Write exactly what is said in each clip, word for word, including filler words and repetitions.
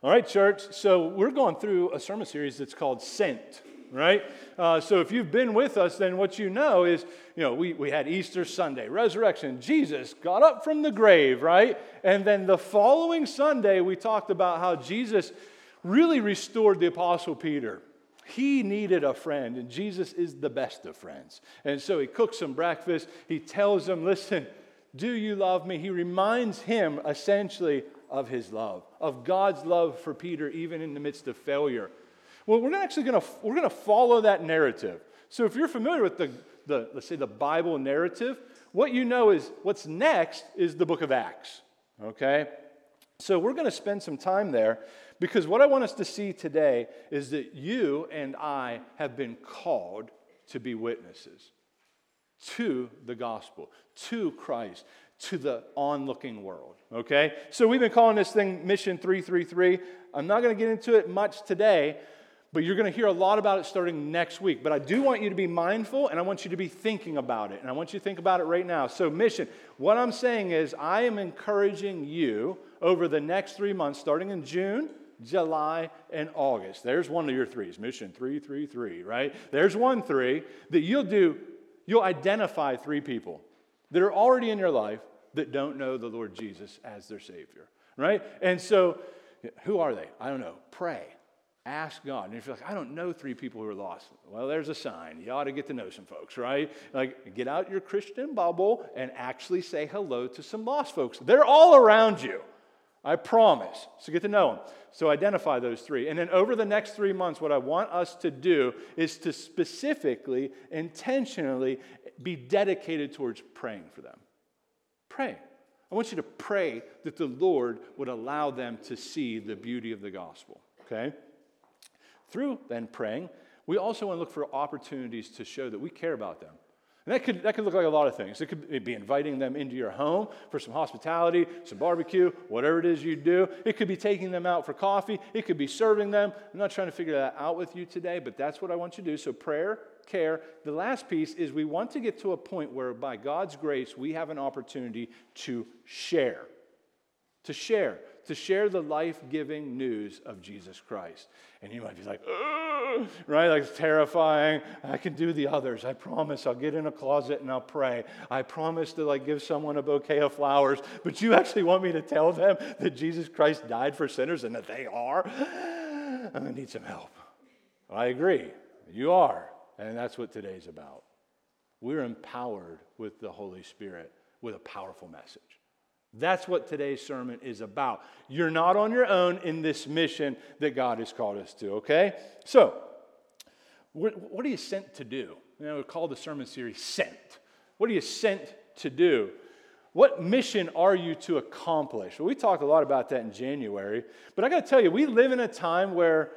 All right, church, so we're going through a sermon series that's called Sent, right? Uh, so if you've been with us, then what you know is, you know, we, we had Easter Sunday, resurrection, Jesus got up from the grave, right? And then the following Sunday, we talked about how Jesus really restored the Apostle Peter. He needed a friend, and Jesus is the best of friends. And so he cooks some breakfast. He tells him, listen, do you love me? He reminds him essentially of his love, of God's love for Peter, even in the midst of failure. Well, we're actually going to we're going to follow that narrative. So if you're familiar with the, the let's say the Bible narrative, what you know is what's next is the book of Acts. Okay? So we're going to spend some time there because what I want us to see today is that you and I have been called to be witnesses to the gospel, to Christ, to the onlooking world, okay? So we've been calling this thing Mission three three three. I'm not going to get into it much today, but you're going to hear a lot about it starting next week. But I do want you to be mindful, and I want you to be thinking about it, and I want you to think about it right now. So mission, what I'm saying is I am encouraging you over the next three months, starting in June, July, and August. There's one of your threes, Mission three three three, right? There's one three that you'll do, you'll identify three people that are already in your life that don't know the Lord Jesus as their Savior, right? And so, who are they? I don't know. Pray. Ask God. And if you're like, I don't know three people who are lost. Well, there's a sign. You ought to get to know some folks, right? Like, get out your Christian bubble and actually say hello to some lost folks. They're all around you. I promise. So get to know them. So identify those three. And then over the next three months, what I want us to do is to specifically, intentionally be dedicated towards praying for them. Pray. I want you to pray that the Lord would allow them to see the beauty of the gospel, okay? Through then praying, we also want to look for opportunities to show that we care about them. And that could, that could look like a lot of things. It could be inviting them into your home for some hospitality, some barbecue, whatever it is you do. It could be taking them out for coffee. It could be serving them. I'm not trying to figure that out with you today, but that's what I want you to do. So prayer, care. The last piece is we want to get to a point where by God's grace, we have an opportunity to share, to share, to share the life-giving news of Jesus Christ. And you might be like, ugh, right? Like, it's terrifying. I can do the others. I promise. I'll get in a closet and I'll pray. I promise to, like, give someone a bouquet of flowers. But you actually want me to tell them that Jesus Christ died for sinners and that they are? I'm going to need some help. I agree. You are. And that's what today's about. We're empowered with the Holy Spirit with a powerful message. That's what today's sermon is about. You're not on your own in this mission that God has called us to, okay? So, what are you sent to do? You know, we call the sermon series Sent. What are you sent to do? What mission are you to accomplish? Well, we talked a lot about that in January, but I got to tell you, we live in a time where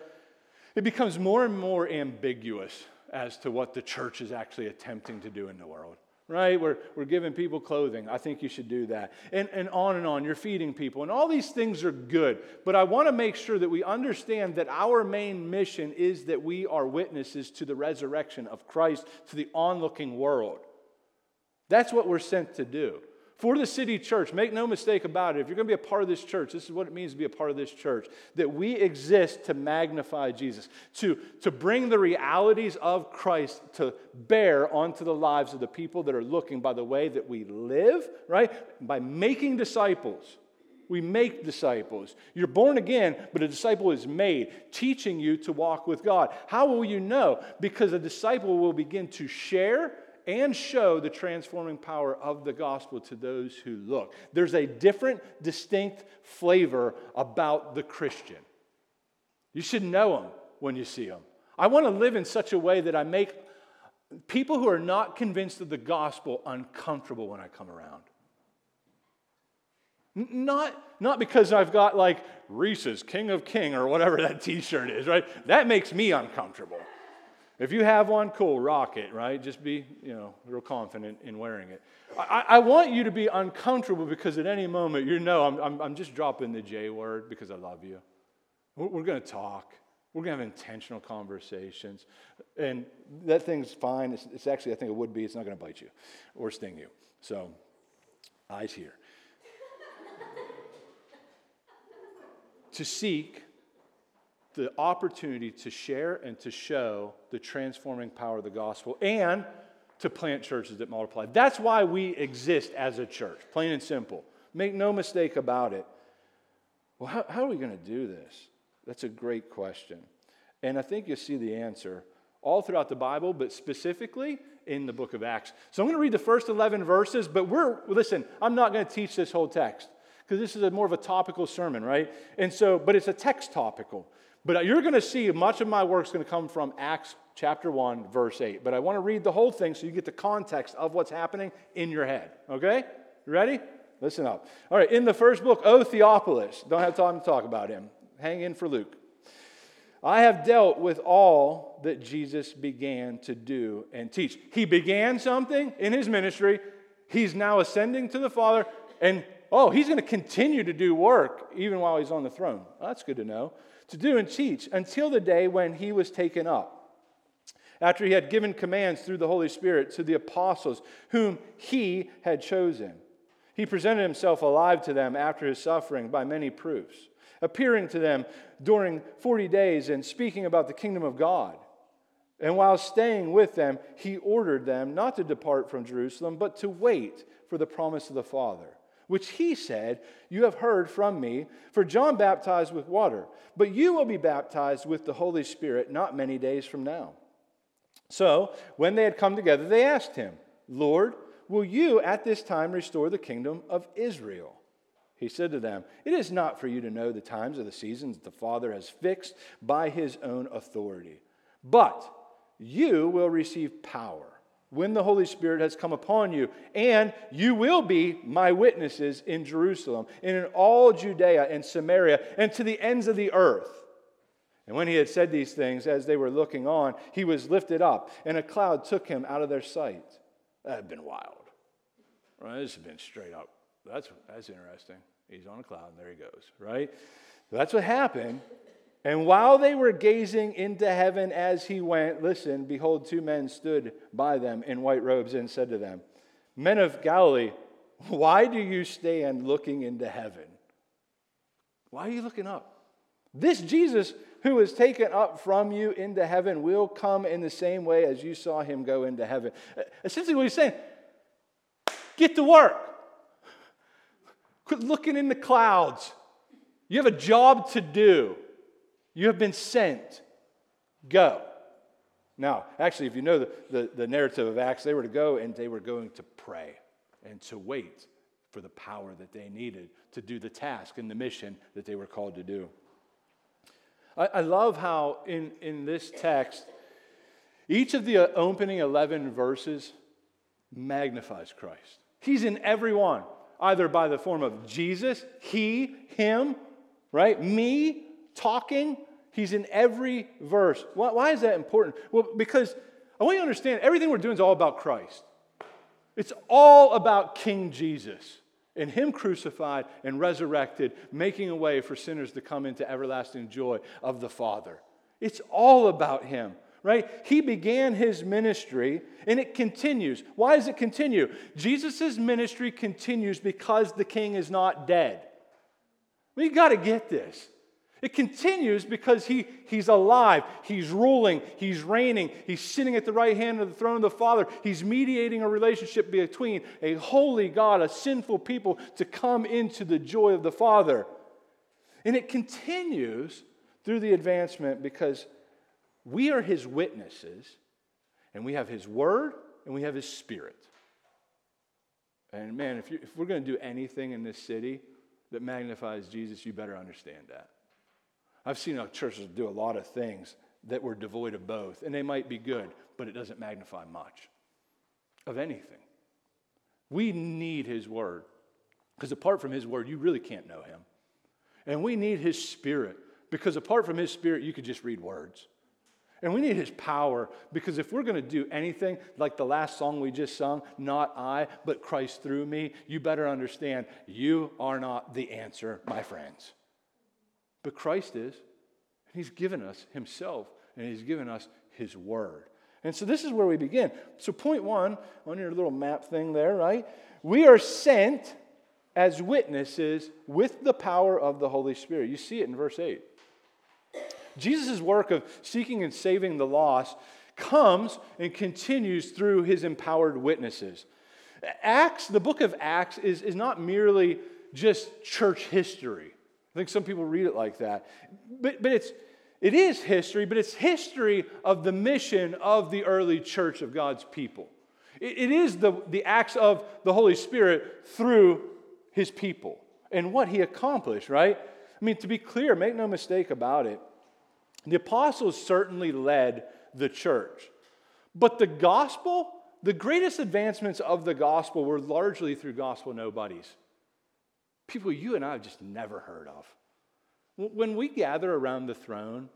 it becomes more and more ambiguous as to what the church is actually attempting to do in the world, right? We're, we're giving people clothing. I think you should do that. And, and on and on. You're feeding people. And all these things are good. But I want to make sure that we understand that our main mission is that we are witnesses to the resurrection of Christ, to the onlooking world. That's what we're sent to do. For the City Church, make no mistake about it. If you're going to be a part of this church, this is what it means to be a part of this church. That we exist to magnify Jesus, to, to bring the realities of Christ to bear onto the lives of the people that are looking by the way that we live, right? By making disciples. We make disciples. You're born again, but a disciple is made, teaching you to walk with God. How will you know? Because a disciple will begin to share and show the transforming power of the gospel to those who look. There's a different, distinct flavor about the Christian. You should know them when you see them. I want to live in such a way that I make people who are not convinced of the gospel uncomfortable when I come around. Not, not because I've got like Reese's King of King or whatever that t-shirt is, right? That makes me uncomfortable. If you have one, cool, rock it, right? Just be, you know, real confident in wearing it. I, I want you to be uncomfortable because at any moment, you know, I'm, I'm, I'm just dropping the J word because I love you. We're, we're going to talk. We're going to have intentional conversations. And that thing's fine. It's, it's actually, I think it would be. It's not going to bite you or sting you. So, eyes here. To seek the opportunity to share and to show the transforming power of the gospel and to plant churches that multiply. That's why we exist as a church, plain and simple. Make no mistake about it. Well, how, how are we going to do this? That's a great question. And I think you'll see the answer all throughout the Bible, but specifically in the book of Acts. So I'm going to read the first eleven verses, but we're, listen, I'm not going to teach this whole text because this is a more of a topical sermon, right? And so, but it's a text topical. But you're going to see much of my work is going to come from Acts chapter one, verse eight. But I want to read the whole thing so you get the context of what's happening in your head. Okay? Ready? Listen up. All right. In the first book, O Theophilus. Don't have time to talk about him. Hang in for Luke. I have dealt with all that Jesus began to do and teach. He began something in his ministry. He's now ascending to the Father. And, oh, he's going to continue to do work even while he's on the throne. Well, that's good to know. To do and teach until the day when he was taken up. After he had given commands through the Holy Spirit to the apostles whom he had chosen. He presented himself alive to them after his suffering by many proofs, appearing to them during forty days and speaking about the kingdom of God. And while staying with them, he ordered them not to depart from Jerusalem, but to wait for the promise of the Father, which he said, you have heard from me, for John baptized with water, but you will be baptized with the Holy Spirit not many days from now. So when they had come together, they asked him, Lord, will you at this time restore the kingdom of Israel? He said to them, it is not for you to know the times or the seasons that the Father has fixed by his own authority, but you will receive power when the Holy Spirit has come upon you, and you will be my witnesses in Jerusalem, and in all Judea and Samaria, and to the ends of the earth. And when he had said these things, as they were looking on, he was lifted up, and a cloud took him out of their sight. That had been wild. Right? This has been straight up. That's, that's interesting. He's on a cloud, and there he goes, right? That's what happened. And while they were gazing into heaven as he went, listen, behold, two men stood by them in white robes and said to them, Men of Galilee, why do you stand looking into heaven? Why are you looking up? This Jesus who was taken up from you into heaven will come in the same way as you saw him go into heaven. Essentially what he's saying, get to work. Quit looking in the clouds. You have a job to do. You have been sent. Go. Now, actually, if you know the, the, the narrative of Acts, they were to go and they were going to pray and to wait for the power that they needed to do the task and the mission that they were called to do. I, I love how in, in this text, each of the opening eleven verses magnifies Christ. He's in every one, either by the form of Jesus, he, him, right, me, talking, he's in every verse. Why, why is that important? Well, because I want you to understand everything we're doing is all about Christ. It's all about King Jesus and him crucified and resurrected, making a way for sinners to come into everlasting joy of the Father. It's all about him, right? He began his ministry and it continues. Why does it continue? Jesus' ministry continues because the King is not dead. We got to get this. It continues because he, he's alive, he's ruling, he's reigning, he's sitting at the right hand of the throne of the Father, he's mediating a relationship between a holy God, a sinful people, to come into the joy of the Father. And it continues through the advancement because we are his witnesses, and we have his word, and we have his spirit. And man, if, you, if we're going to do anything in this city that magnifies Jesus, you better understand that. I've seen our churches do a lot of things that were devoid of both, and they might be good, but it doesn't magnify much of anything. We need his word, because apart from his word, you really can't know him. And we need his spirit, because apart from his spirit, you could just read words. And we need his power, because if we're going to do anything like the last song we just sung, not I, but Christ through me, you better understand you are not the answer, my friends. But Christ is, and he's given us himself, and he's given us his word. And so this is where we begin. So point one, on your little map thing there, right? We are sent as witnesses with the power of the Holy Spirit. You see it in verse eight. Jesus' work of seeking and saving the lost comes and continues through his empowered witnesses. Acts, the book of Acts, is, is not merely just church history. I think some people read it like that. But, but it's, it is history, but it's history of the mission of the early church of God's people. It, it is the, the acts of the Holy Spirit through his people and what he accomplished, right? I mean, to be clear, make no mistake about it, the apostles certainly led the church. But the gospel, the greatest advancements of the gospel were largely through gospel nobodies. People you and I have just never heard of. When we gather around the throne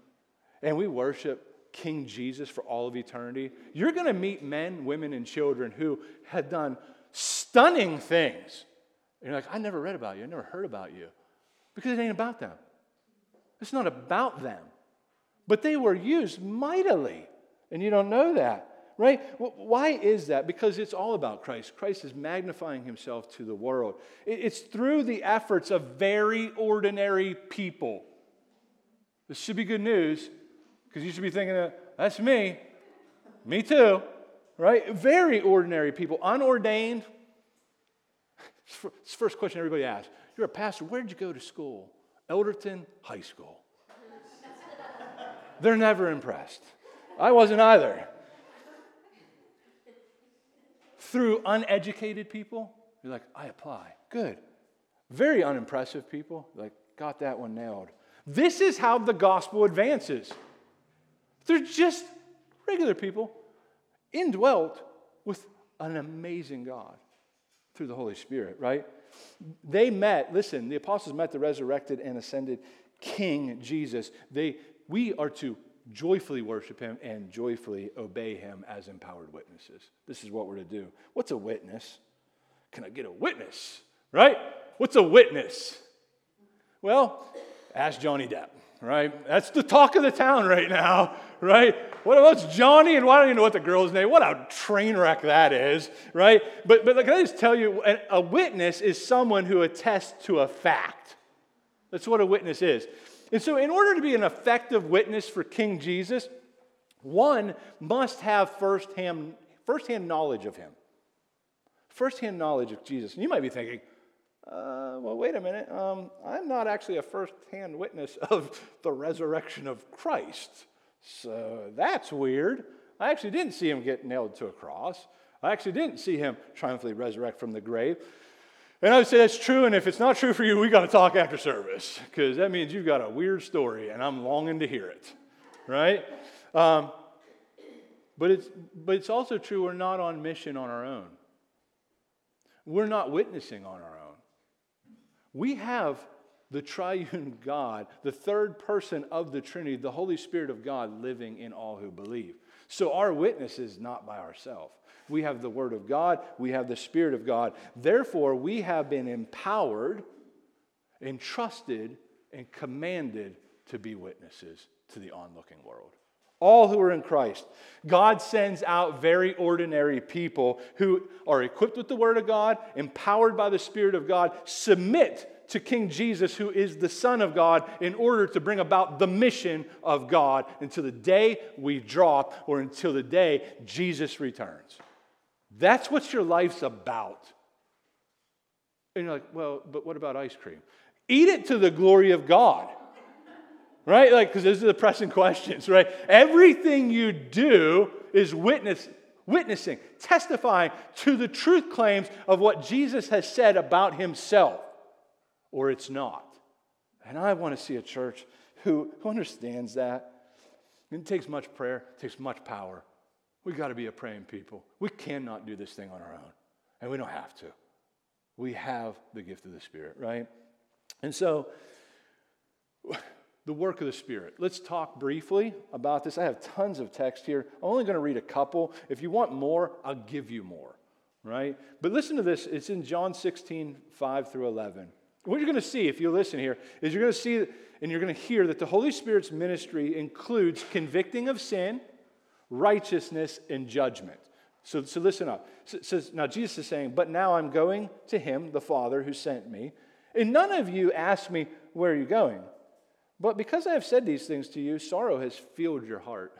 and we worship King Jesus for all of eternity, you're going to meet men, women, and children who had done stunning things. And you're like, I never read about you. I never heard about you. Because it ain't about them. It's not about them. But they were used mightily. And you don't know that, right? Why is that? Because it's all about Christ. Christ is magnifying himself to the world. It's through the efforts of very ordinary people. This should be good news, because you should be thinking, that's me. Me too, right? Very ordinary people, unordained. It's the first question everybody asks. You're a pastor. Where did you go to school? Elderton High School. They're never impressed. I wasn't either. Through uneducated people, you're like, I apply. Good. Very unimpressive people, like, got that one nailed. This is how the gospel advances. They're just regular people indwelt with an amazing God through the Holy Spirit, right? They met, listen, the apostles met the resurrected and ascended King Jesus. They We are to joyfully worship him and joyfully obey him as empowered witnesses. This is what we're to do. What's a witness? Can I get a witness? Right? What's a witness? Well, ask Johnny Depp, right? That's the talk of the town right now, right? What about Johnny? And why don't you know what the girl's name? What a train wreck that is, right? But, but can I just tell you, a witness is someone who attests to a fact. That's what a witness is. And so in order to be an effective witness for King Jesus, one must have firsthand, firsthand knowledge of him. Firsthand knowledge of Jesus. And you might be thinking, uh, well, wait a minute. Um, I'm not actually a firsthand witness of the resurrection of Christ. So that's weird. I actually didn't see him get nailed to a cross. I actually didn't see him triumphantly resurrect from the grave. And I would say that's true, and if it's not true for you, we got to talk after service, because that means you've got a weird story, and I'm longing to hear it, right? Um, but it's but it's also true we're not on mission on our own. We're not witnessing on our own. We have the triune God, the third person of the Trinity, the Holy Spirit of God living in all who believe. So our witness is not by ourselves. We have the Word of God. We have the Spirit of God. Therefore, we have been empowered, entrusted, and commanded to be witnesses to the onlooking world. All who are in Christ. God sends out very ordinary people who are equipped with the Word of God, empowered by the Spirit of God, submit to King Jesus, who is the Son of God, in order to bring about the mission of God until the day we drop or until the day Jesus returns. That's what your life's about. And you're like, well, but what about ice cream? Eat it to the glory of God, right? Like, because those are the pressing questions, right? Everything you do is witness, witnessing, testifying to the truth claims of what Jesus has said about himself. Or it's not. And I want to see a church who, who understands that. It takes much prayer. It takes much power. We've got to be a praying people. We cannot do this thing on our own. And we don't have to. We have the gift of the Spirit, right? And so, the work of the Spirit. Let's talk briefly about this. I have tons of text here. I'm only going to read a couple. If you want more, I'll give you more, right? But listen to this. It's in John sixteen, five through eleven. What you're going to see, if you listen here, is you're going to see and you're going to hear that the Holy Spirit's ministry includes convicting of sin, righteousness, and judgment. So, so listen up. So, so now Jesus is saying, but now I'm going to him, the Father, who sent me, and none of you asked me, where are you going? But because I have said these things to you, sorrow has filled your heart.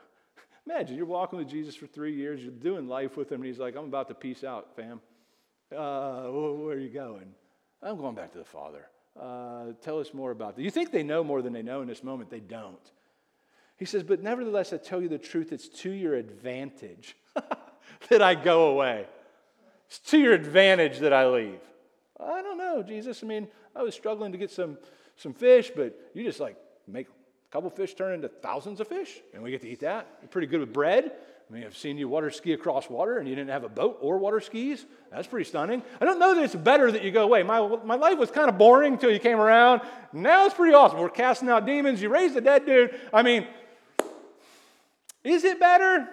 Imagine, you're walking with Jesus for three years, you're doing life with him, and he's like, I'm about to peace out, fam. Uh, where are you going? I'm going back to the Father. Uh, tell us more about that. You think they know more than they know in this moment. They don't. He says, but nevertheless, I tell you the truth, it's to your advantage that I go away. It's to your advantage that I leave. I don't know, Jesus. I mean, I was struggling to get some, some fish, but you just like make a couple fish turn into thousands of fish, and we get to eat that. You're pretty good with bread. I mean, I've seen you water ski across water, and you didn't have a boat or water skis. That's pretty stunning. I don't know that it's better that you go away. My my life was kind of boring until you came around. Now it's pretty awesome. We're casting out demons. You raised the dead dude. I mean, is it better?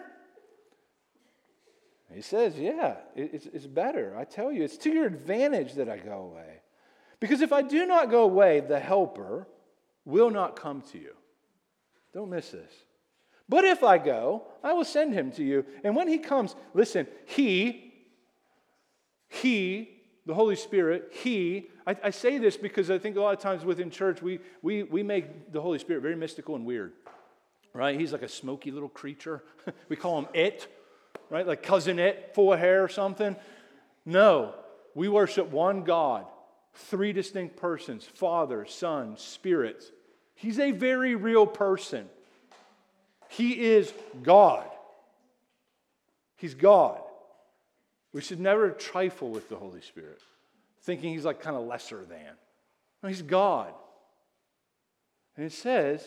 He says, yeah, it's, it's better. I tell you, it's to your advantage that I go away. Because if I do not go away, the helper will not come to you. Don't miss this. But if I go, I will send him to you. And when he comes, listen, he, he, the Holy Spirit, he, I, I say this because I think a lot of times within church, we, we, we make the Holy Spirit very mystical and weird, right? He's like a smoky little creature. We call him it, right? Like cousin it, full of hair or something. No, we worship one God, three distinct persons, Father, Son, Spirit. He's a very real person. He is God. He's God. We should never trifle with the Holy Spirit, thinking he's like kind of lesser than. No, he's God. And it says,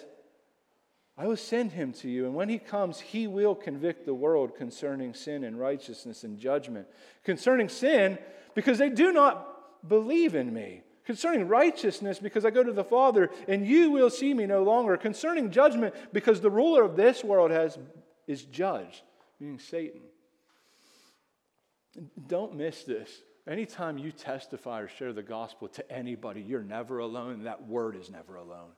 I will send him to you, and when he comes, he will convict the world concerning sin and righteousness and judgment. Concerning sin, because they do not believe in me. Concerning righteousness, because I go to the Father, and you will see me no longer. Concerning judgment, because the ruler of this world has is judged, meaning Satan. Don't miss this. Anytime you testify or share the gospel to anybody, you're never alone. That word is never alone.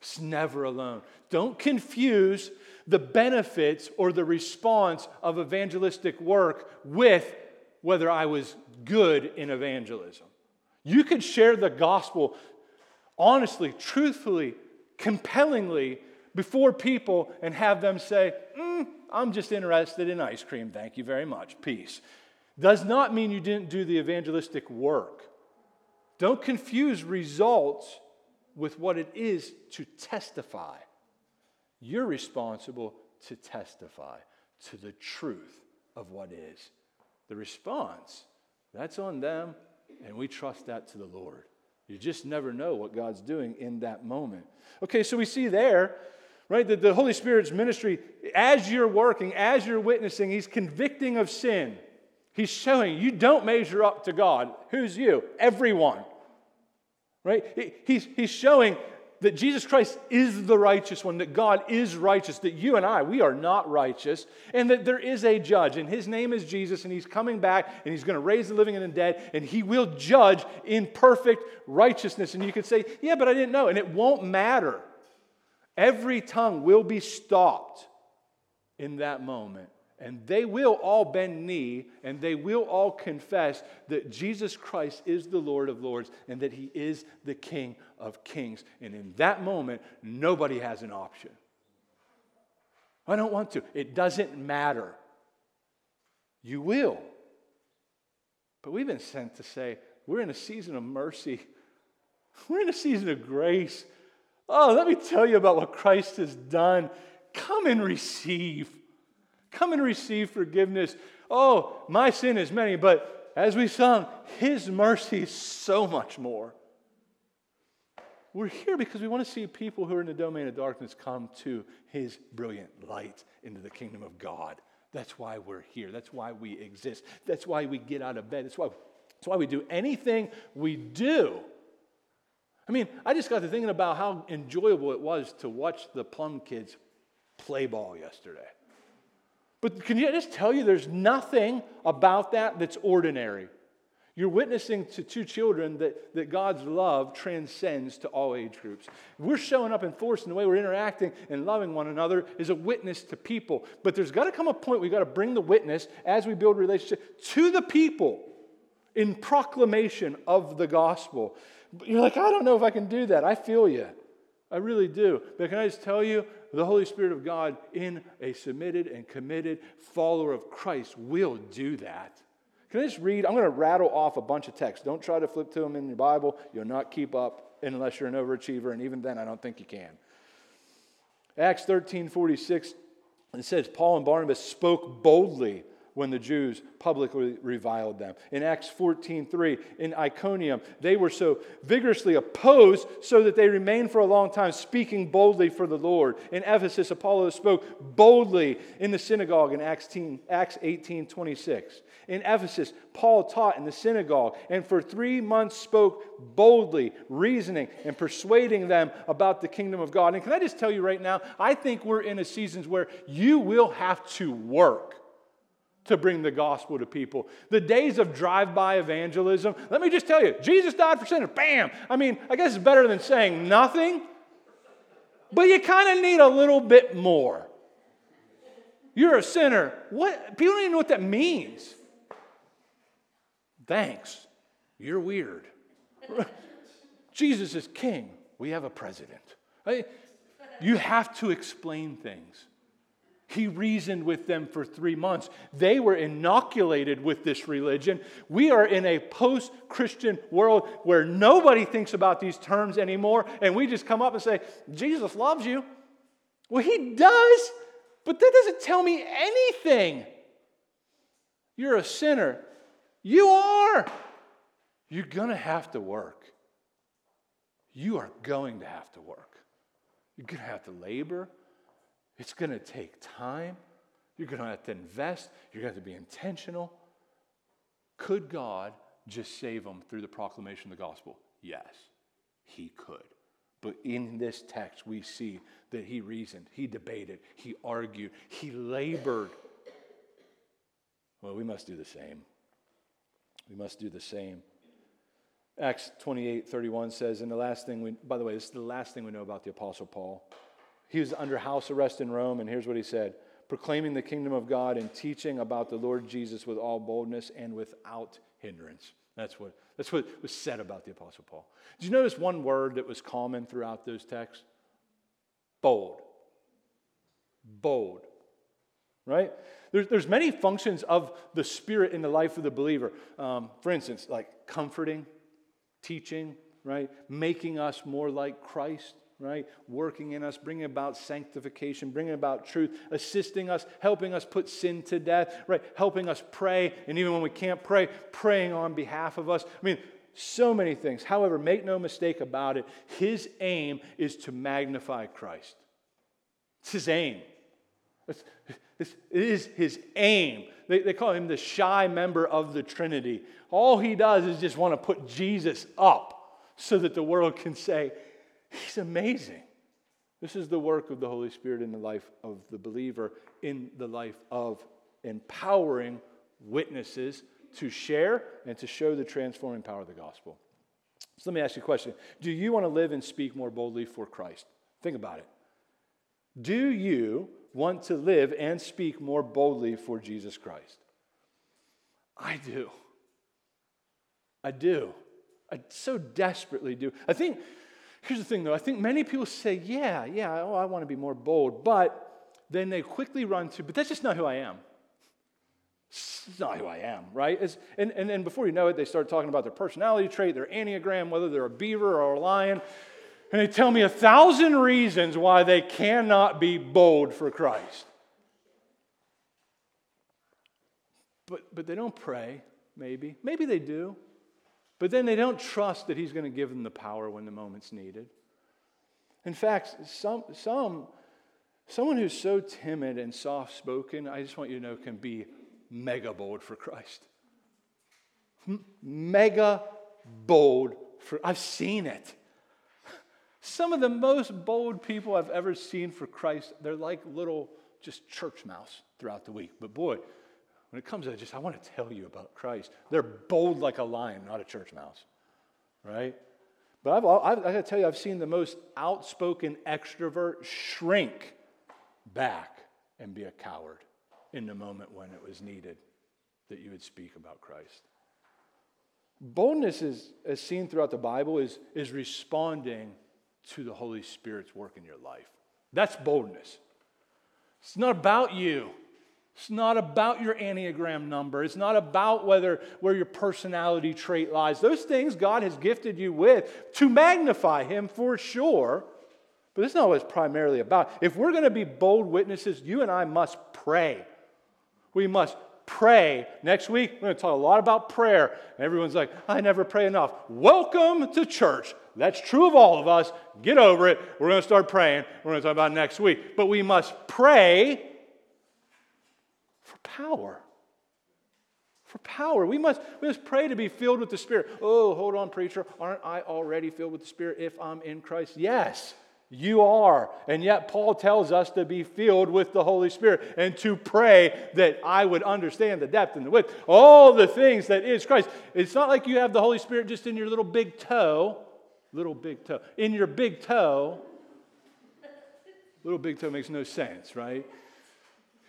It's never alone. Don't confuse the benefits or the response of evangelistic work with whether I was good in evangelism. You could share the gospel honestly, truthfully, compellingly before people and have them say, mm, I'm just interested in ice cream. Thank you very much. Peace. Does not mean you didn't do the evangelistic work. Don't confuse results with what it is to testify. You're responsible to testify to the truth of what is. The response, that's on them. And we trust that to the Lord. You just never know what God's doing in that moment. Okay, so we see there, right, that the Holy Spirit's ministry, as you're working, as you're witnessing, he's convicting of sin. He's showing you don't measure up to God. Who's you? Everyone. Right? He's, he's showing that Jesus Christ is the righteous one, that God is righteous, that you and I, we are not righteous, and that there is a judge, and his name is Jesus, and he's coming back, and he's going to raise the living and the dead, and he will judge in perfect righteousness. And you could say, yeah, but I didn't know, and it won't matter. Every tongue will be stopped in that moment, and they will all bend knee, and they will all confess that Jesus Christ is the Lord of lords, and that he is the King of kings. And in that moment, nobody has an option. I don't want to. It doesn't matter. You will. But we've been sent to say, we're in a season of mercy. We're in a season of grace. Oh, let me tell you about what Christ has done. Come and receive. Come and receive forgiveness. Oh, my sin is many, but as we sung, his mercy is so much more. We're here because we want to see people who are in the domain of darkness come to his brilliant light into the kingdom of God. That's why we're here. That's why we exist. That's why we get out of bed. That's why, that's why we do anything we do. I mean, I just got to thinking about how enjoyable it was to watch the Plum Kids play ball yesterday. But can I just tell you, there's nothing about that that's ordinary. You're witnessing to two children that, that God's love transcends to all age groups. We're showing up in force, and the way we're interacting and loving one another is a witness to people. But there's got to come a point where we've got to bring the witness as we build relationship to the people in proclamation of the gospel. But you're like, I don't know if I can do that. I feel you. I really do. But can I just tell you, the Holy Spirit of God in a submitted and committed follower of Christ will do that. Can I just read? I'm going to rattle off a bunch of texts. Don't try to flip to them in your Bible. You'll not keep up unless you're an overachiever, and even then I don't think you can. Acts thirteen forty-six, it says, Paul and Barnabas spoke boldly when the Jews publicly reviled them. In Acts fourteen three, in Iconium, they were so vigorously opposed so that they remained for a long time speaking boldly for the Lord. In Ephesus, Apollos spoke boldly in the synagogue in Acts eighteen twenty-six. In Ephesus, Paul taught in the synagogue and for three months spoke boldly, reasoning and persuading them about the kingdom of God. And can I just tell you right now, I think we're in a season where you will have to work to bring the gospel to people. The days of drive-by evangelism, let me just tell you, Jesus died for sinners, bam! I mean, I guess it's better than saying nothing, but you kind of need a little bit more. You're a sinner. What? People don't even know what that means. Thanks. You're weird. Jesus is king. We have a president. You have to explain things. He reasoned with them for three months. They were inoculated with this religion. We are in a post-Christian world where nobody thinks about these terms anymore, and we just come up and say, Jesus loves you. Well, he does, but that doesn't tell me anything. You're a sinner. You are. You're going to have to work. You are going to have to work. You're going to have to labor. It's going to take time. You're going to have to invest. You're going to have to be intentional. Could God just save them through the proclamation of the gospel? Yes, he could. But in this text, we see that he reasoned, he debated, he argued, he labored. Well, we must do the same. We must do the same. Acts twenty-eight thirty-one says, and the last thing we, by the way, this is the last thing we know about the Apostle Paul. He was under house arrest in Rome, and here's what he said. Proclaiming the kingdom of God and teaching about the Lord Jesus with all boldness and without hindrance. That's what, that's what was said about the Apostle Paul. Did you notice one word that was common throughout those texts? Bold. Bold. Right? There's, there's many functions of the Spirit in the life of the believer. Um, for instance, like comforting, teaching, right? Making us more like Christ. Right? Working in us, bringing about sanctification, bringing about truth, assisting us, helping us put sin to death, right? Helping us pray, and even when we can't pray, praying on behalf of us. I mean, so many things. However, make no mistake about it, his aim is to magnify Christ. It's his aim. It's, it's, it is his aim. They, they call him the shy member of the Trinity. All he does is just want to put Jesus up so that the world can say, he's amazing. This is the work of the Holy Spirit in the life of the believer, in the life of empowering witnesses to share and to show the transforming power of the gospel. So let me ask you a question. Do you want to live and speak more boldly for Christ? Think about it. Do you want to live and speak more boldly for Jesus Christ? I do. I do. I so desperately do. I think... Here's the thing, though. I think many people say, yeah, yeah, oh, I want to be more bold. But then they quickly run to, but that's just not who I am. It's not who I am, right? It's, and, and, and before you know it, they start talking about their personality trait, their Enneagram, whether they're a beaver or a lion. And they tell me a thousand reasons why they cannot be bold for Christ. But, but they don't pray, maybe. Maybe they do. But then they don't trust that he's going to give them the power when the moment's needed. In fact, some, some, someone who's so timid and soft-spoken, I just want you to know, can be mega bold for Christ. Mega bold for, I've seen it. Some of the most bold people I've ever seen for Christ, they're like little just church mouse throughout the week. But boy, when it comes to just, I want to tell you about Christ. They're bold like a lion, not a church mouse, right? But I've, I've, I've got to tell you, I've seen the most outspoken extrovert shrink back and be a coward in the moment when it was needed that you would speak about Christ. Boldness, is, as seen throughout the Bible, is, is responding to the Holy Spirit's work in your life. That's boldness. It's not about you. It's not about your Enneagram number. It's not about whether where your personality trait lies. Those things God has gifted you with to magnify him for sure, but that's not what it's primarily about. If we're going to be bold witnesses, you and I must pray. We must pray. Next week, we're going to talk a lot about prayer. And everyone's like, I never pray enough. Welcome to church. That's true of all of us. Get over it. We're going to start praying. We're going to talk about it next week. But we must pray for power. For power. We must, we must pray to be filled with the Spirit. Oh, hold on, preacher. Aren't I already filled with the Spirit if I'm in Christ? Yes, you are. And yet Paul tells us to be filled with the Holy Spirit and to pray that I would understand the depth and the width. All the things that is Christ. It's not like you have the Holy Spirit just in your little big toe. Little big toe. In your big toe, little big toe makes no sense, right?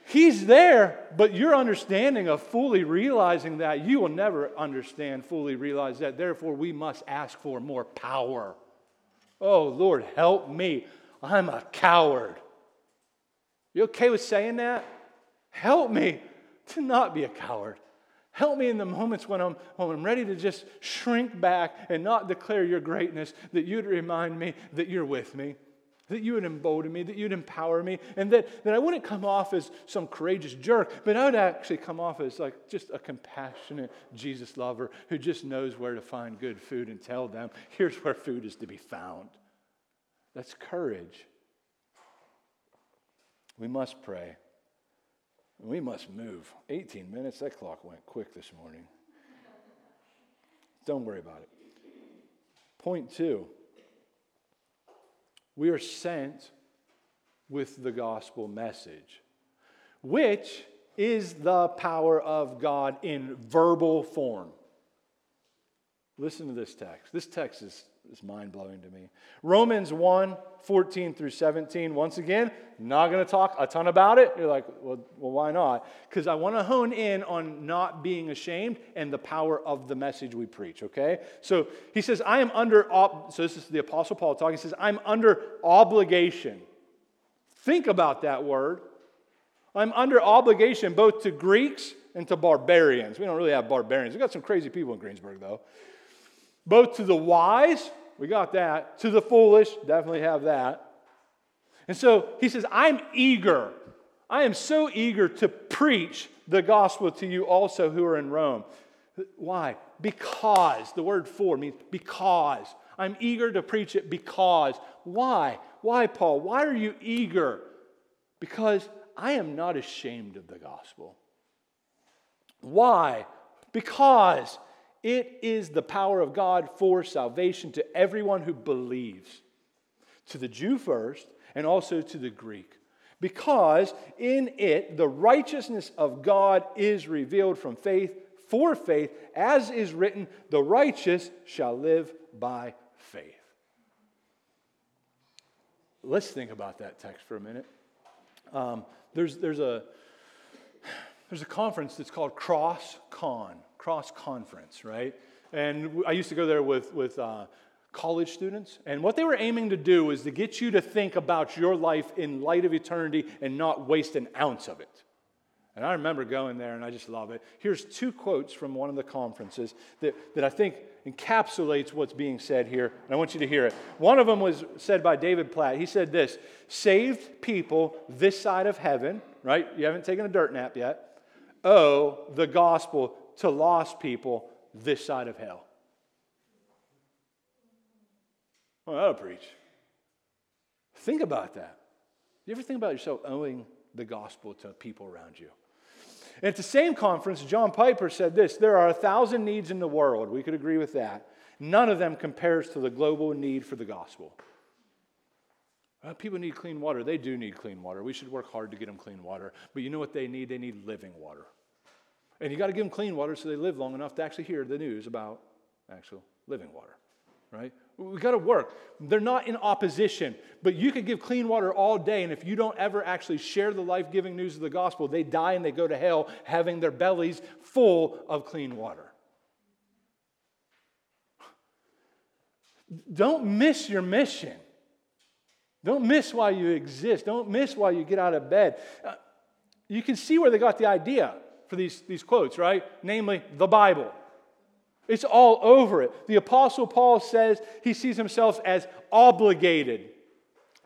He's there, but your understanding of fully realizing that, you will never understand, fully realize that. Therefore, we must ask for more power. Oh, Lord, help me. I'm a coward. You okay with saying that? Help me to not be a coward. Help me in the moments when I'm, when I'm ready to just shrink back and not declare your greatness, that you'd remind me that you're with me, that you would embolden me, that you'd empower me, and that, that I wouldn't come off as some courageous jerk, but I would actually come off as like just a compassionate Jesus lover who just knows where to find good food and tell them, here's where food is to be found. That's courage. We must pray. We must move. eighteen minutes, that clock went quick this morning. Don't worry about it. Point two, we are sent with the gospel message, which is the power of God in verbal form. Listen to this text. This text is, is mind-blowing to me. Romans one, fourteen through seventeen. Once again, not going to talk a ton about it. You're like, well, well why not? Because I want to hone in on not being ashamed and the power of the message we preach, okay? So he says, I am under, ob-, so this is the Apostle Paul talking. He says, I'm under obligation. Think about that word. I'm under obligation both to Greeks and to barbarians. We don't really have barbarians. We've got some crazy people in Greensburg, though. Both to the wise, we got that, to the foolish, definitely have that. And so he says, I'm eager. I am so eager to preach the gospel to you also who are in Rome. Why? Because, the word for means because. I'm eager to preach it because. Why? Why, Paul? Why are you eager? Because I am not ashamed of the gospel. Why? Because it is the power of God for salvation to everyone who believes, to the Jew first, and also to the Greek. Because in it, the righteousness of God is revealed from faith, for faith, as is written, the righteous shall live by faith. Let's think about that text for a minute. Um, there's, there's, a, there's a conference that's called CrossCon. Cross conference, right? And I used to go there with, with uh, college students. And what they were aiming to do was to get you to think about your life in light of eternity and not waste an ounce of it. And I remember going there, and I just love it. Here's two quotes from one of the conferences that, that I think encapsulates what's being said here. And I want you to hear it. One of them was said by David Platt. He said this, saved people this side of heaven, right? You haven't taken a dirt nap yet. Oh, the gospel to lost people this side of hell. Well, that'll preach. Think about that. You ever think about yourself owing the gospel to people around you? And at the same conference, John Piper said this, there are a thousand needs in the world. We could agree with that. None of them compares to the global need for the gospel. Well, people need clean water. They do need clean water. We should work hard to get them clean water. But you know what they need? They need living water. And you got to give them clean water so they live long enough to actually hear the news about actual living water, right? We got to work. They're not in opposition, but you could give clean water all day, and if you don't ever actually share the life-giving news of the gospel, they die and they go to hell having their bellies full of clean water. Don't miss your mission. Don't miss why you exist. Don't miss why you get out of bed. Uh, you can see where they got the idea for these, these quotes, right? Namely, the Bible. It's all over it. The Apostle Paul says he sees himself as obligated.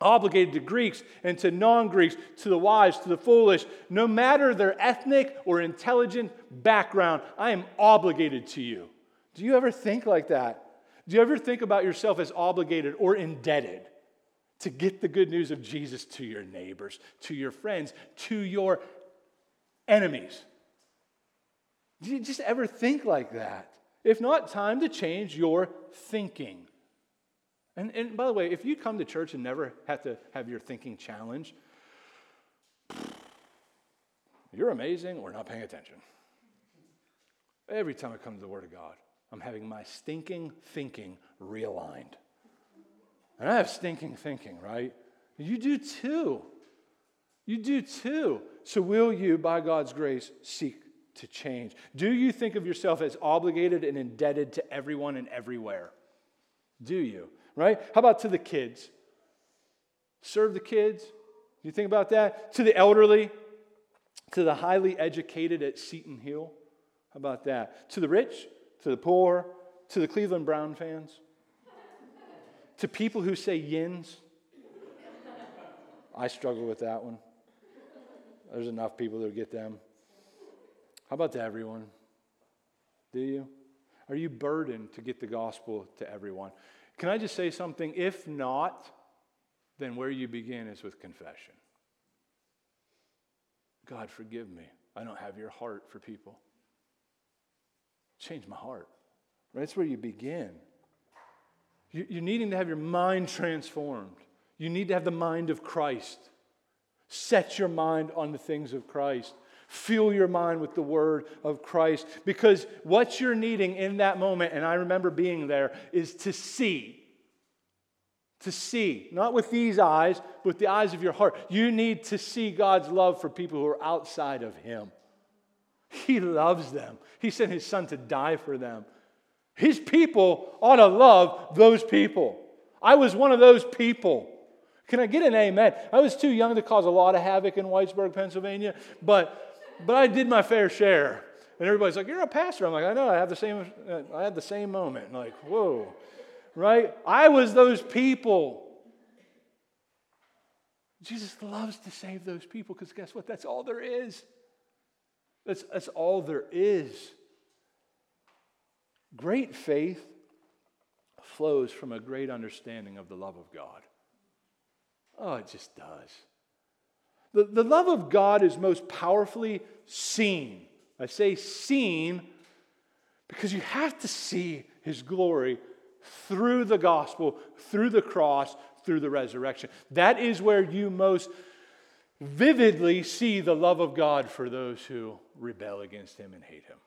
Obligated to Greeks and to non-Greeks, to the wise, to the foolish. No matter their ethnic or intelligent background, I am obligated to you. Do you ever think like that? Do you ever think about yourself as obligated or indebted to get the good news of Jesus to your neighbors, to your friends, to your enemies? Do you just ever think like that? If not, time to change your thinking. And, and by the way, if you come to church and never have to have your thinking challenged, you're amazing or not paying attention. Every time I come to the Word of God, I'm having my stinking thinking realigned. And I have stinking thinking, right? You do too. You do too. So will you, by God's grace, seek to change? Do you think of yourself as obligated and indebted to everyone and everywhere? Do you? Right? How about to the kids? Serve the kids. You think about that? To the elderly, to the highly educated at Seton Hill. How about that? To the rich, to the poor, to the Cleveland Brown fans, to people who say yins. I struggle with that one. There's enough people that get them. How about to everyone? Do you? Are you burdened to get the gospel to everyone? Can I just say something? If not, then where you begin is with confession. God, forgive me. I don't have your heart for people. Change my heart. Right? That's where you begin. You're needing to have your mind transformed. You need to have the mind of Christ. Set your mind on the things of Christ. Fill your mind with the word of Christ, because what you're needing in that moment, and I remember being there, is to see. To see, not with these eyes, but with the eyes of your heart. You need to see God's love for people who are outside of Him. He loves them. He sent His Son to die for them. His people ought to love those people. I was one of those people. Can I get an amen? I was too young to cause a lot of havoc in Whitesburg, Pennsylvania, but But I did my fair share. And everybody's like, you're a pastor. I'm like, I know, I have the same, I had the same moment. Like, whoa, right? I was those people. Jesus loves to save those people, because guess what? That's all there is. That's, that's all there is. Great faith flows from a great understanding of the love of God. Oh, it just does. The, the love of God is most powerfully seen. I say seen because you have to see His glory through the gospel, through the cross, through the resurrection. That is where you most vividly see the love of God for those who rebel against Him and hate Him.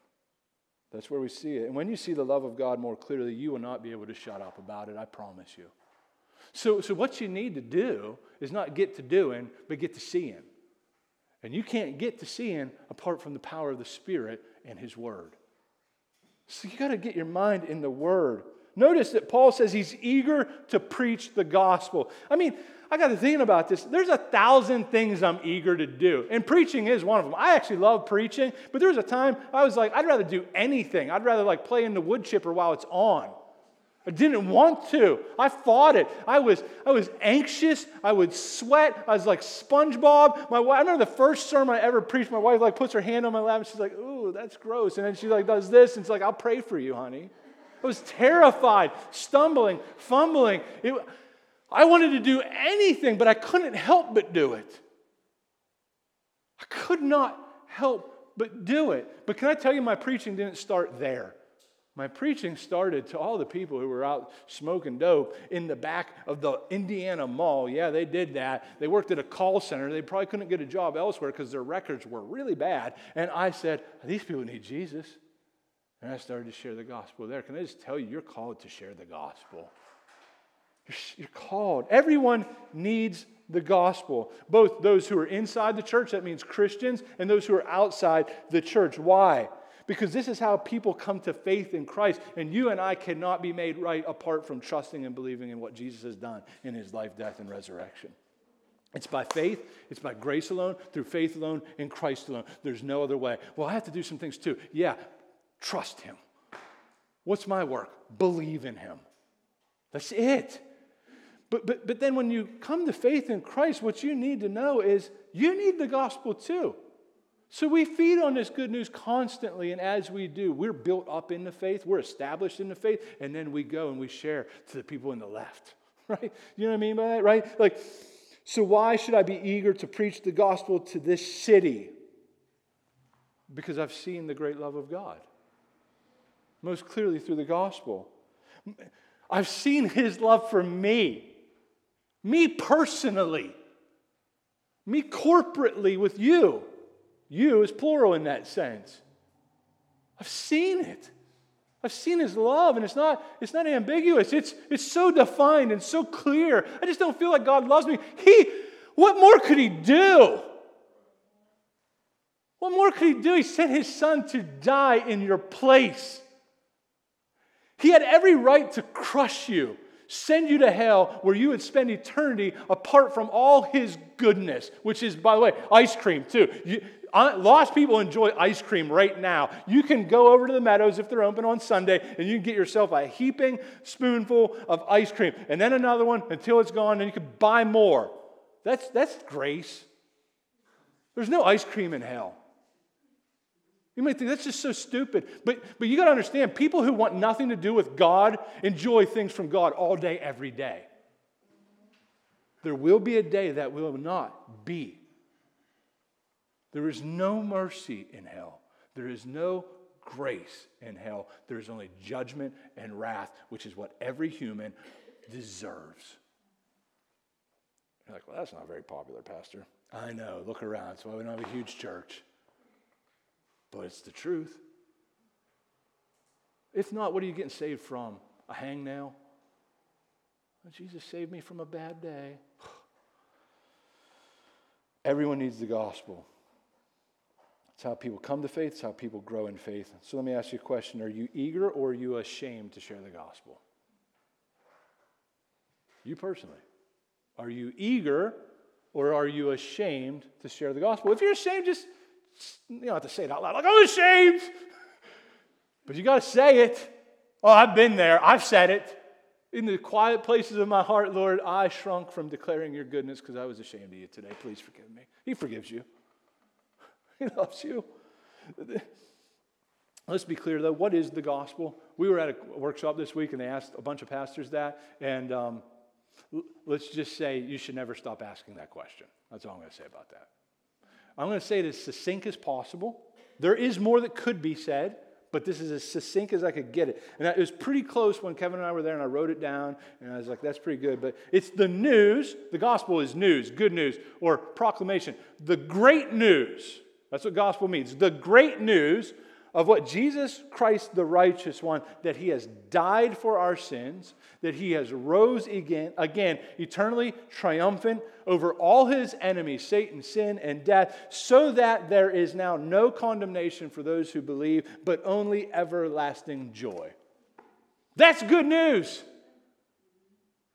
That's where we see it. And when you see the love of God more clearly, you will not be able to shut up about it, I promise you. So, so what you need to do is not get to doing, but get to seeing. And you can't get to seeing apart from the power of the Spirit and His Word. So you got to get your mind in the Word. Notice that Paul says he's eager to preach the gospel. I mean, I got to thinking about this. There's a thousand things I'm eager to do, and preaching is one of them. I actually love preaching, but there was a time I was like, I'd rather do anything. I'd rather like play in the wood chipper while it's on. I didn't want to. I fought it. I was I was anxious. I would sweat. I was like SpongeBob. My wife, I remember the first sermon I ever preached, my wife like puts her hand on my lap and she's like, ooh, that's gross. And then she like does this and it's like, I'll pray for you, honey. I was terrified, stumbling, fumbling. It, I wanted to do anything, but I couldn't help but do it. I could not help but do it. But can I tell you, my preaching didn't start there. My preaching started to all the people who were out smoking dope in the back of the Indiana Mall. Yeah, they did that. They worked at a call center. They probably couldn't get a job elsewhere because their records were really bad. And I said, these people need Jesus. And I started to share the gospel there. Can I just tell you, you're called to share the gospel. You're, you're called. Everyone needs the gospel. Both those who are inside the church, that means Christians, and those who are outside the church. Why? because this is how people come to faith in Christ. And you and I cannot be made right apart from trusting and believing in what Jesus has done in his life, death, and resurrection. It's by faith, it's by grace alone, through faith alone, in Christ alone. There's no other way. Well, I have to do some things too. Yeah, trust him. What's my work? Believe in him. That's it. But, but, but then when you come to faith in Christ, what you need to know is you need the gospel too. So we feed on this good news constantly, and as we do, we're built up in the faith, we're established in the faith, and then we go and we share to the people in the left, right? You know what I mean by that, right? Like, so why should I be eager to preach the gospel to this city? Because I've seen the great love of God, most clearly through the gospel. I've seen his love for me, me personally, me corporately with you. You is plural in that sense. I've seen it. I've seen his love, and it's not, it's not ambiguous. It's, it's so defined and so clear. I just don't feel like God loves me. He, what more could he do? What more could he do? He sent his son to die in your place. He had every right to crush you, send you to hell where you would spend eternity apart from all his goodness, which is, by the way, ice cream too. You, lost people enjoy ice cream right now. You can go over to the Meadows if they're open on Sunday, and you can get yourself a heaping spoonful of ice cream, and then another one until it's gone, and you can buy more. That's, that's grace. There's no ice cream in hell. You might think, that's just so stupid. But, but you got to understand, people who want nothing to do with God enjoy things from God all day, every day. There will be a day that will not be. There is no mercy in hell. There is no grace in hell. There is only judgment and wrath, which is what every human deserves. You're like, well, that's not very popular, Pastor. I know. Look around. That's why we don't have a huge church. But it's the truth. If not, what are you getting saved from? A hangnail? Oh, Jesus saved me from a bad day. Everyone needs the gospel. It's how people come to faith. It's how people grow in faith. So let me ask you a question. Are you eager or are you ashamed to share the gospel? You personally. Are you eager or are you ashamed to share the gospel? If you're ashamed, just... you don't have to say it out loud, like, I'm ashamed. But you got to say it. Oh, I've been there. I've said it. In the quiet places of my heart, Lord, I shrunk from declaring your goodness because I was ashamed of you today. Please forgive me. He forgives you. He loves you. Let's be clear, though. What is the gospel? We were at a workshop this week, and they asked a bunch of pastors that. And um, let's just say you should never stop asking that question. That's all I'm going to say about that. I'm going to say it as succinct as possible. There is more that could be said, but this is as succinct as I could get it. And it was pretty close when Kevin and I were there, and I wrote it down, and I was like, that's pretty good. But it's the news. The gospel is news, good news, or proclamation. The great news. That's what gospel means. The great news of what Jesus Christ, the righteous one, that he has died for our sins, that he has rose again, again, eternally triumphant over all his enemies, Satan, sin, and death, so that there is now no condemnation for those who believe, but only everlasting joy. That's good news.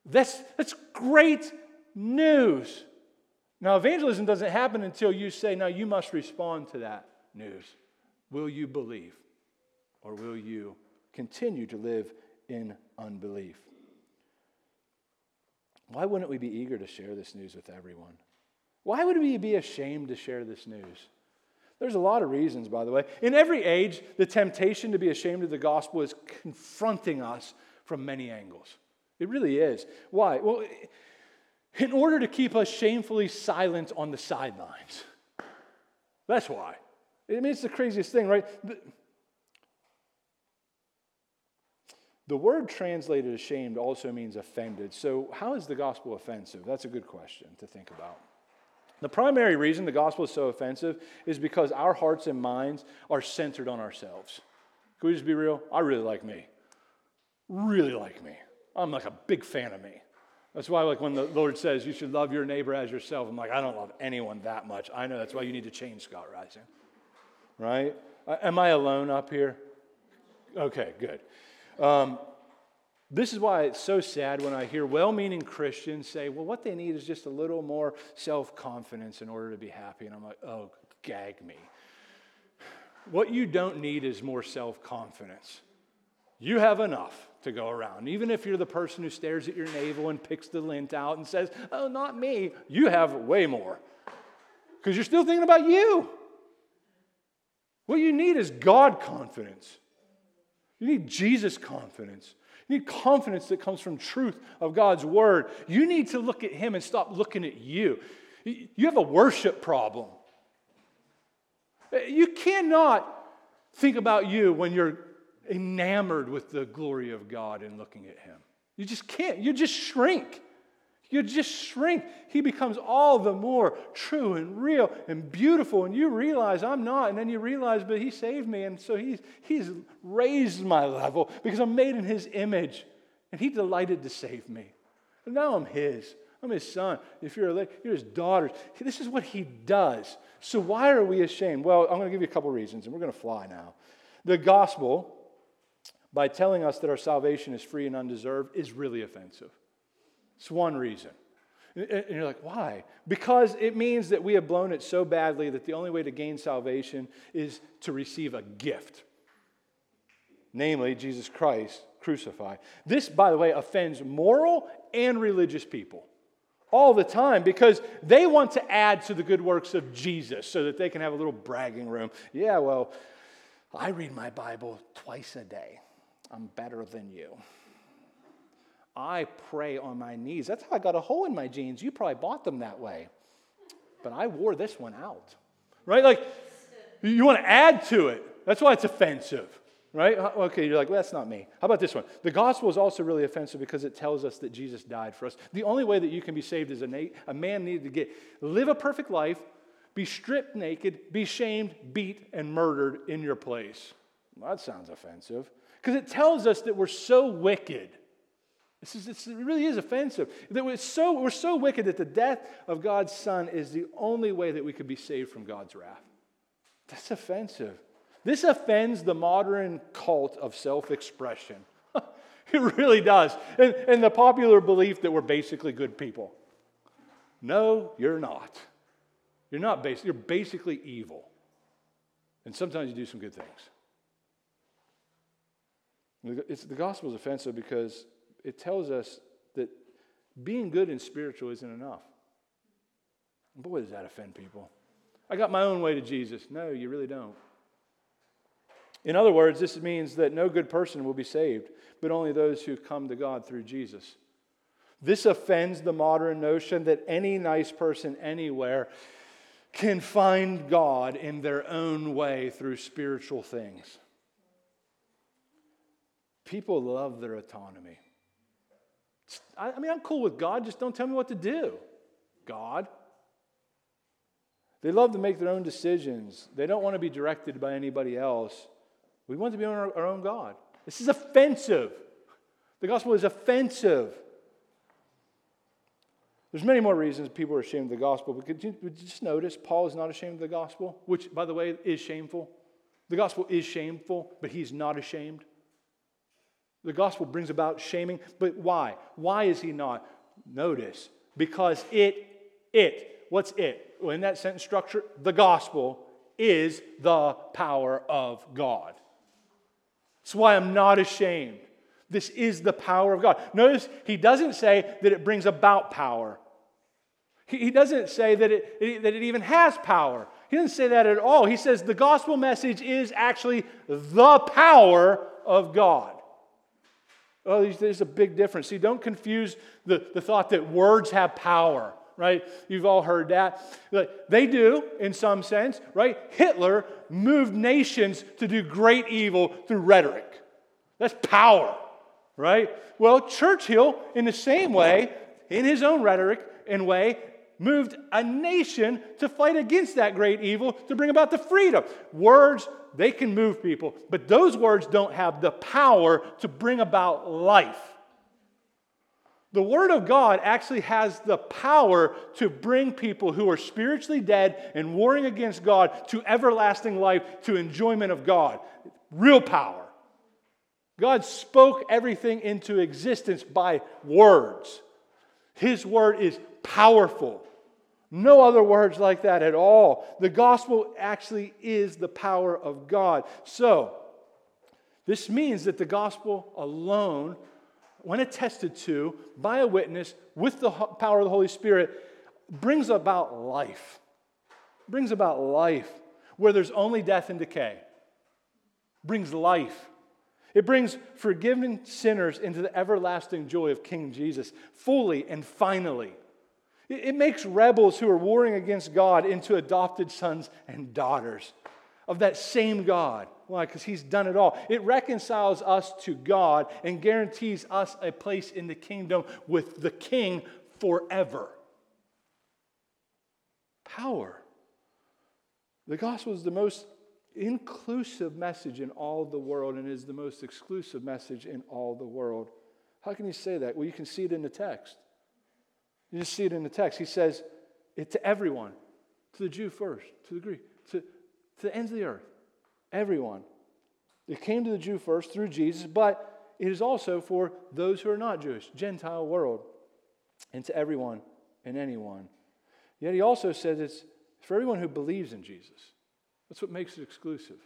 That's, that's great news. Now, evangelism doesn't happen until you say, now you must respond to that news. Will you believe, or will you continue to live in unbelief? Why wouldn't we be eager to share this news with everyone? Why would we be ashamed to share this news? There's a lot of reasons, by the way. In every age, the temptation to be ashamed of the gospel is confronting us from many angles. It really is. Why? Well, in order to keep us shamefully silent on the sidelines. That's why. I mean, it's the craziest thing, right? The, the word translated ashamed also means offended. So how is the gospel offensive? That's a good question to think about. The primary reason the gospel is so offensive is because our hearts and minds are centered on ourselves. Can we just be real? I really like me. Really like me. I'm like a big fan of me. That's why, like, when the Lord says you should love your neighbor as yourself, I'm like, I don't love anyone that much. I know that's why you need to change, Scott Rising. Right? Uh, am I alone up here? Okay, good. Um, this is why it's so sad when I hear well-meaning Christians say, well, what they need is just a little more self-confidence in order to be happy. And I'm like, oh, gag me. What you don't need is more self-confidence. You have enough to go around. Even if you're the person who stares at your navel and picks the lint out and says, oh, not me, you have way more. Because you're still thinking about you. What you need is God confidence. You need Jesus confidence. You need confidence that comes from truth of God's word. You need to look at him and stop looking at you. You have a worship problem. You cannot think about you when you're enamored with the glory of God and looking at him. You just can't. You just shrink. You just shrink. He becomes all the more true and real and beautiful, and you realize I'm not, and then you realize, but he saved me, and so he's, he's raised my level because I'm made in his image, and he delighted to save me. And now I'm his. I'm his son. If you're a, you're his daughters. This is what he does. So why are we ashamed? Well, I'm going to give you a couple reasons, and we're going to fly now. The gospel, by telling us that our salvation is free and undeserved, is really offensive. It's one reason. And you're like, why? Because it means that we have blown it so badly that the only way to gain salvation is to receive a gift. Namely, Jesus Christ crucified. This, by the way, offends moral and religious people all the time because they want to add to the good works of Jesus so that they can have a little bragging room. Yeah, well, I read my Bible twice a day. I'm better than you. I pray on my knees. That's how I got a hole in my jeans. You probably bought them that way. But I wore this one out. Right? Like, you want to add to it. That's why it's offensive. Right? Okay, you're like, well, that's not me. How about this one? The gospel is also really offensive because it tells us that Jesus died for us. The only way that you can be saved is a, na- a man needed to get live a perfect life, be stripped naked, be shamed, beat, and murdered in your place. Well, that sounds offensive. Because it tells us that we're so wicked. This is, it's, it really is offensive. That we're so, we're so wicked that the death of God's Son is the only way that we could be saved from God's wrath. That's offensive. This offends the modern cult of self-expression. It really does. And, and the popular belief that we're basically good people. No, you're not. You're not basic. You're basically evil. And sometimes you do some good things. It's, the gospel is offensive because it tells us that being good and spiritual isn't enough. Boy, does that offend people. I got my own way to Jesus. No, you really don't. In other words, this means that no good person will be saved, but only those who come to God through Jesus. This offends the modern notion that any nice person anywhere can find God in their own way through spiritual things. People love their autonomy. I mean, I'm cool with God, just don't tell me what to do, God. They love to make their own decisions. They don't want to be directed by anybody else. We want to be our, our own God. This is offensive. The gospel is offensive. There's many more reasons people are ashamed of the gospel, but could you just notice Paul is not ashamed of the gospel, which, by the way, is shameful. The gospel is shameful, but he's not ashamed. The gospel brings about shaming, but why? Why is he not? Notice, because it, it, what's it? Well, in that sentence structure, the gospel is the power of God. That's why I'm not ashamed. This is the power of God. Notice he doesn't say that it brings about power. He, he doesn't say that it, it that it even has power. He doesn't say that at all. He says the gospel message is actually the power of God. Oh, there's a big difference. See, don't confuse the, the thought that words have power, right? You've all heard that. They do, in some sense, right? Hitler moved nations to do great evil through rhetoric. That's power, right? Well, Churchill, in the same way, in his own rhetoric and way, moved a nation to fight against that great evil to bring about the freedom. Words, they can move people, but those words don't have the power to bring about life. The Word of God actually has the power to bring people who are spiritually dead and warring against God to everlasting life, to enjoyment of God. Real power. God spoke everything into existence by words. His word is powerful. No other words like that at all. The gospel actually is the power of God. So, this means that the gospel alone, when attested to by a witness with the power of the Holy Spirit, brings about life. Brings about life where there's only death and decay. Brings life. It brings forgiven sinners into the everlasting joy of King Jesus, fully and finally. It makes rebels who are warring against God into adopted sons and daughters of that same God. Why? Because He's done it all. It reconciles us to God and guarantees us a place in the kingdom with the King forever. Power. The gospel is the most inclusive message in all the world and is the most exclusive message in all the world. How can you say that? Well, you can see it in the text. You just see it in the text. He says it to everyone, to the Jew first, to the Greek, to, to the ends of the earth, everyone. It came to the Jew first through Jesus, but it is also for those who are not Jewish, Gentile world, and to everyone and anyone. Yet he also says it's for everyone who believes in Jesus. That's what makes it exclusive.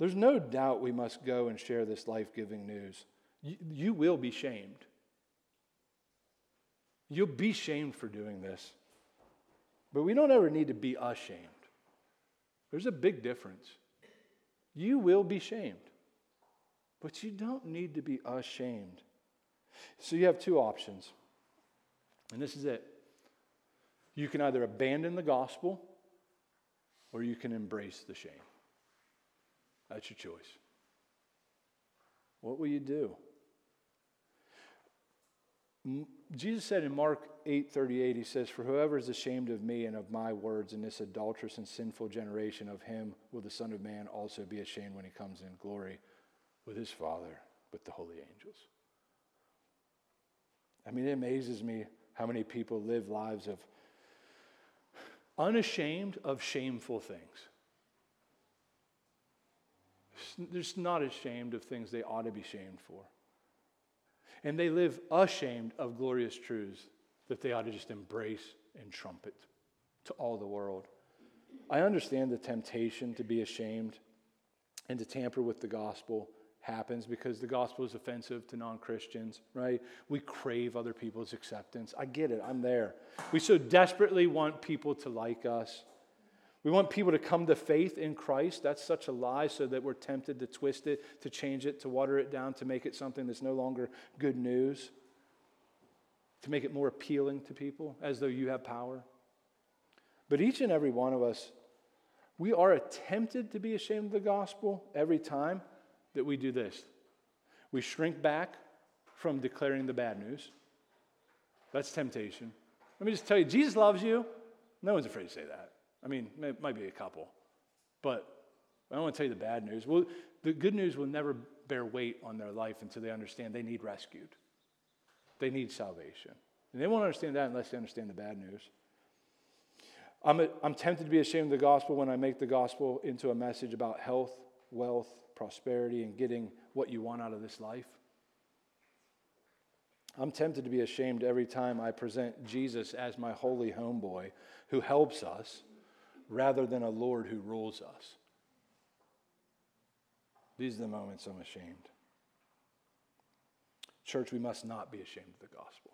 There's no doubt we must go and share this life-giving news. You, you will be shamed. You'll be shamed for doing this. But we don't ever need to be ashamed. There's a big difference. You will be shamed. But you don't need to be ashamed. So you have two options. And this is it. You can either abandon the gospel, or you can embrace the shame. That's your choice. What will you do? Jesus said in Mark eight thirty-eight, he says, "For whoever is ashamed of me and of my words in this adulterous and sinful generation, of him will the Son of Man also be ashamed when he comes in glory with his Father, with the holy angels." I mean, it amazes me how many people live lives of unashamed of shameful things. They're just not ashamed of things they ought to be shamed for. And they live ashamed of glorious truths that they ought to just embrace and trumpet to all the world. I understand the temptation to be ashamed and to tamper with the gospel happens because the gospel is offensive to non-Christians, right? We crave other people's acceptance. I get it. I'm there. We so desperately want people to like us. We want people to come to faith in Christ. That's such a lie, so that we're tempted to twist it, to change it, to water it down, to make it something that's no longer good news, to make it more appealing to people, as though you have power. But each and every one of us, we are tempted to be ashamed of the gospel every time that we do this. We shrink back from declaring the bad news. That's temptation. Let me just tell you, Jesus loves you. No one's afraid to say that. I mean, it might be a couple, but I don't want to tell you the bad news. Well, the good news will never bear weight on their life until they understand they need rescued. They need salvation. And they won't understand that unless they understand the bad news. I'm, a, I'm tempted to be ashamed of the gospel when I make the gospel into a message about health, wealth, prosperity, and getting what you want out of this life. I'm tempted to be ashamed every time I present Jesus as my holy homeboy who helps us rather than a Lord who rules us. These are the moments I'm ashamed. Church, we must not be ashamed of the gospel.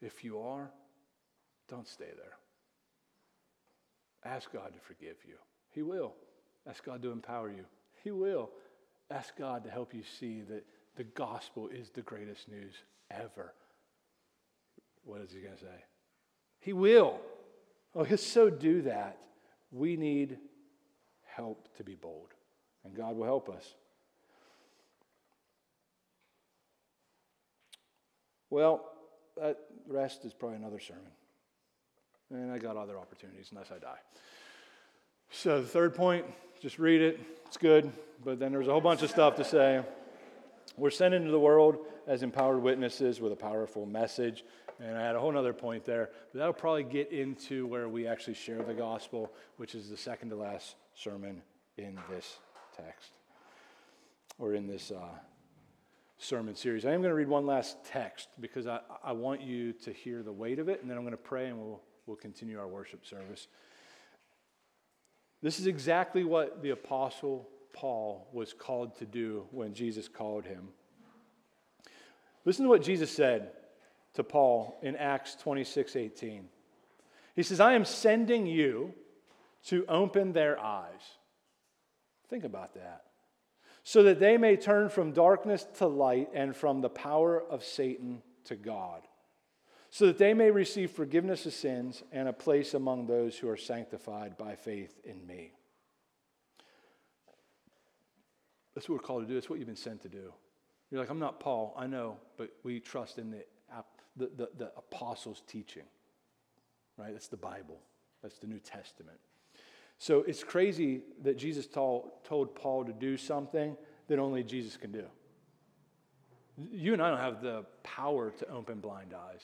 If you are, don't stay there. Ask God to forgive you. He will. Ask God to empower you. He will. Ask God to help you see that the gospel is the greatest news ever. What is he going to say? He will. Oh, he'll so do that. We need help to be bold, and God will help us. Well, that rest is probably another sermon. And I got other opportunities unless I die. So the third point, just read it. It's good. But then there's a whole bunch of stuff to say. We're sent into the world as empowered witnesses with a powerful message. And I had a whole other point there, but that'll probably get into where we actually share the gospel, which is the second to last sermon in this text, or in this uh, sermon series. I am going to read one last text because I, I want you to hear the weight of it, and then I'm going to pray and we'll, we'll continue our worship service. This is exactly what the Apostle Paul was called to do when Jesus called him. Listen to what Jesus said to Paul in Acts twenty-six eighteen. He says, "I am sending you to open their eyes." Think about that. "So that they may turn from darkness to light and from the power of Satan to God. So that they may receive forgiveness of sins and a place among those who are sanctified by faith in me." That's what we're called to do. That's what you've been sent to do. You're like, I'm not Paul, I know, but we trust in the the, the, the apostles' teaching, right? That's the Bible. That's the New Testament. So it's crazy that Jesus told, told Paul to do something that only Jesus can do. You and I don't have the power to open blind eyes.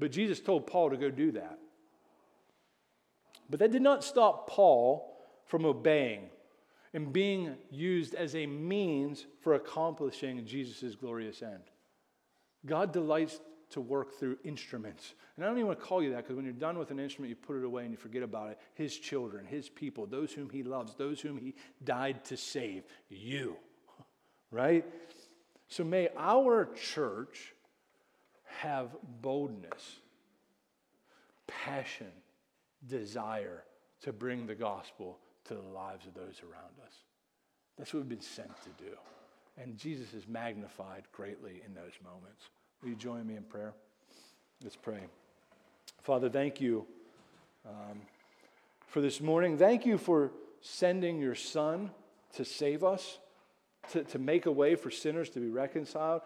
But Jesus told Paul to go do that. But that did not stop Paul from obeying and being used as a means for accomplishing Jesus' glorious end. God delights to work through instruments. And I don't even want to call you that, because when you're done with an instrument, you put it away and you forget about it. His children, his people, those whom he loves, those whom he died to save, you, right? So may our church have boldness, passion, desire to bring the gospel to the lives of those around us. That's what we've been sent to do. And Jesus is magnified greatly in those moments. Will you join me in prayer? Let's pray. Father, thank you um, for this morning. Thank you for sending your Son to save us, to, to make a way for sinners to be reconciled.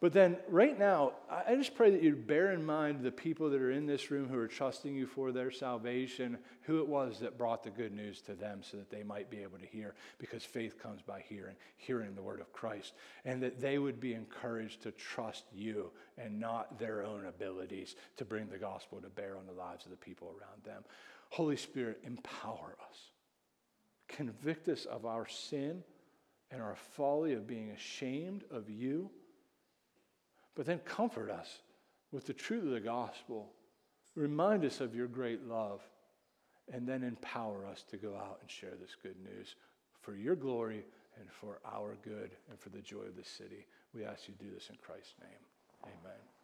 But then right now, I just pray that you'd bear in mind the people that are in this room who are trusting you for their salvation, who it was that brought the good news to them so that they might be able to hear, because faith comes by hearing, hearing the word of Christ, and that they would be encouraged to trust you and not their own abilities to bring the gospel to bear on the lives of the people around them. Holy Spirit, empower us. Convict us of our sin and our folly of being ashamed of you. But then comfort us with the truth of the gospel. Remind us of your great love. And then empower us to go out and share this good news for your glory and for our good and for the joy of the city. We ask you to do this in Christ's name. Amen.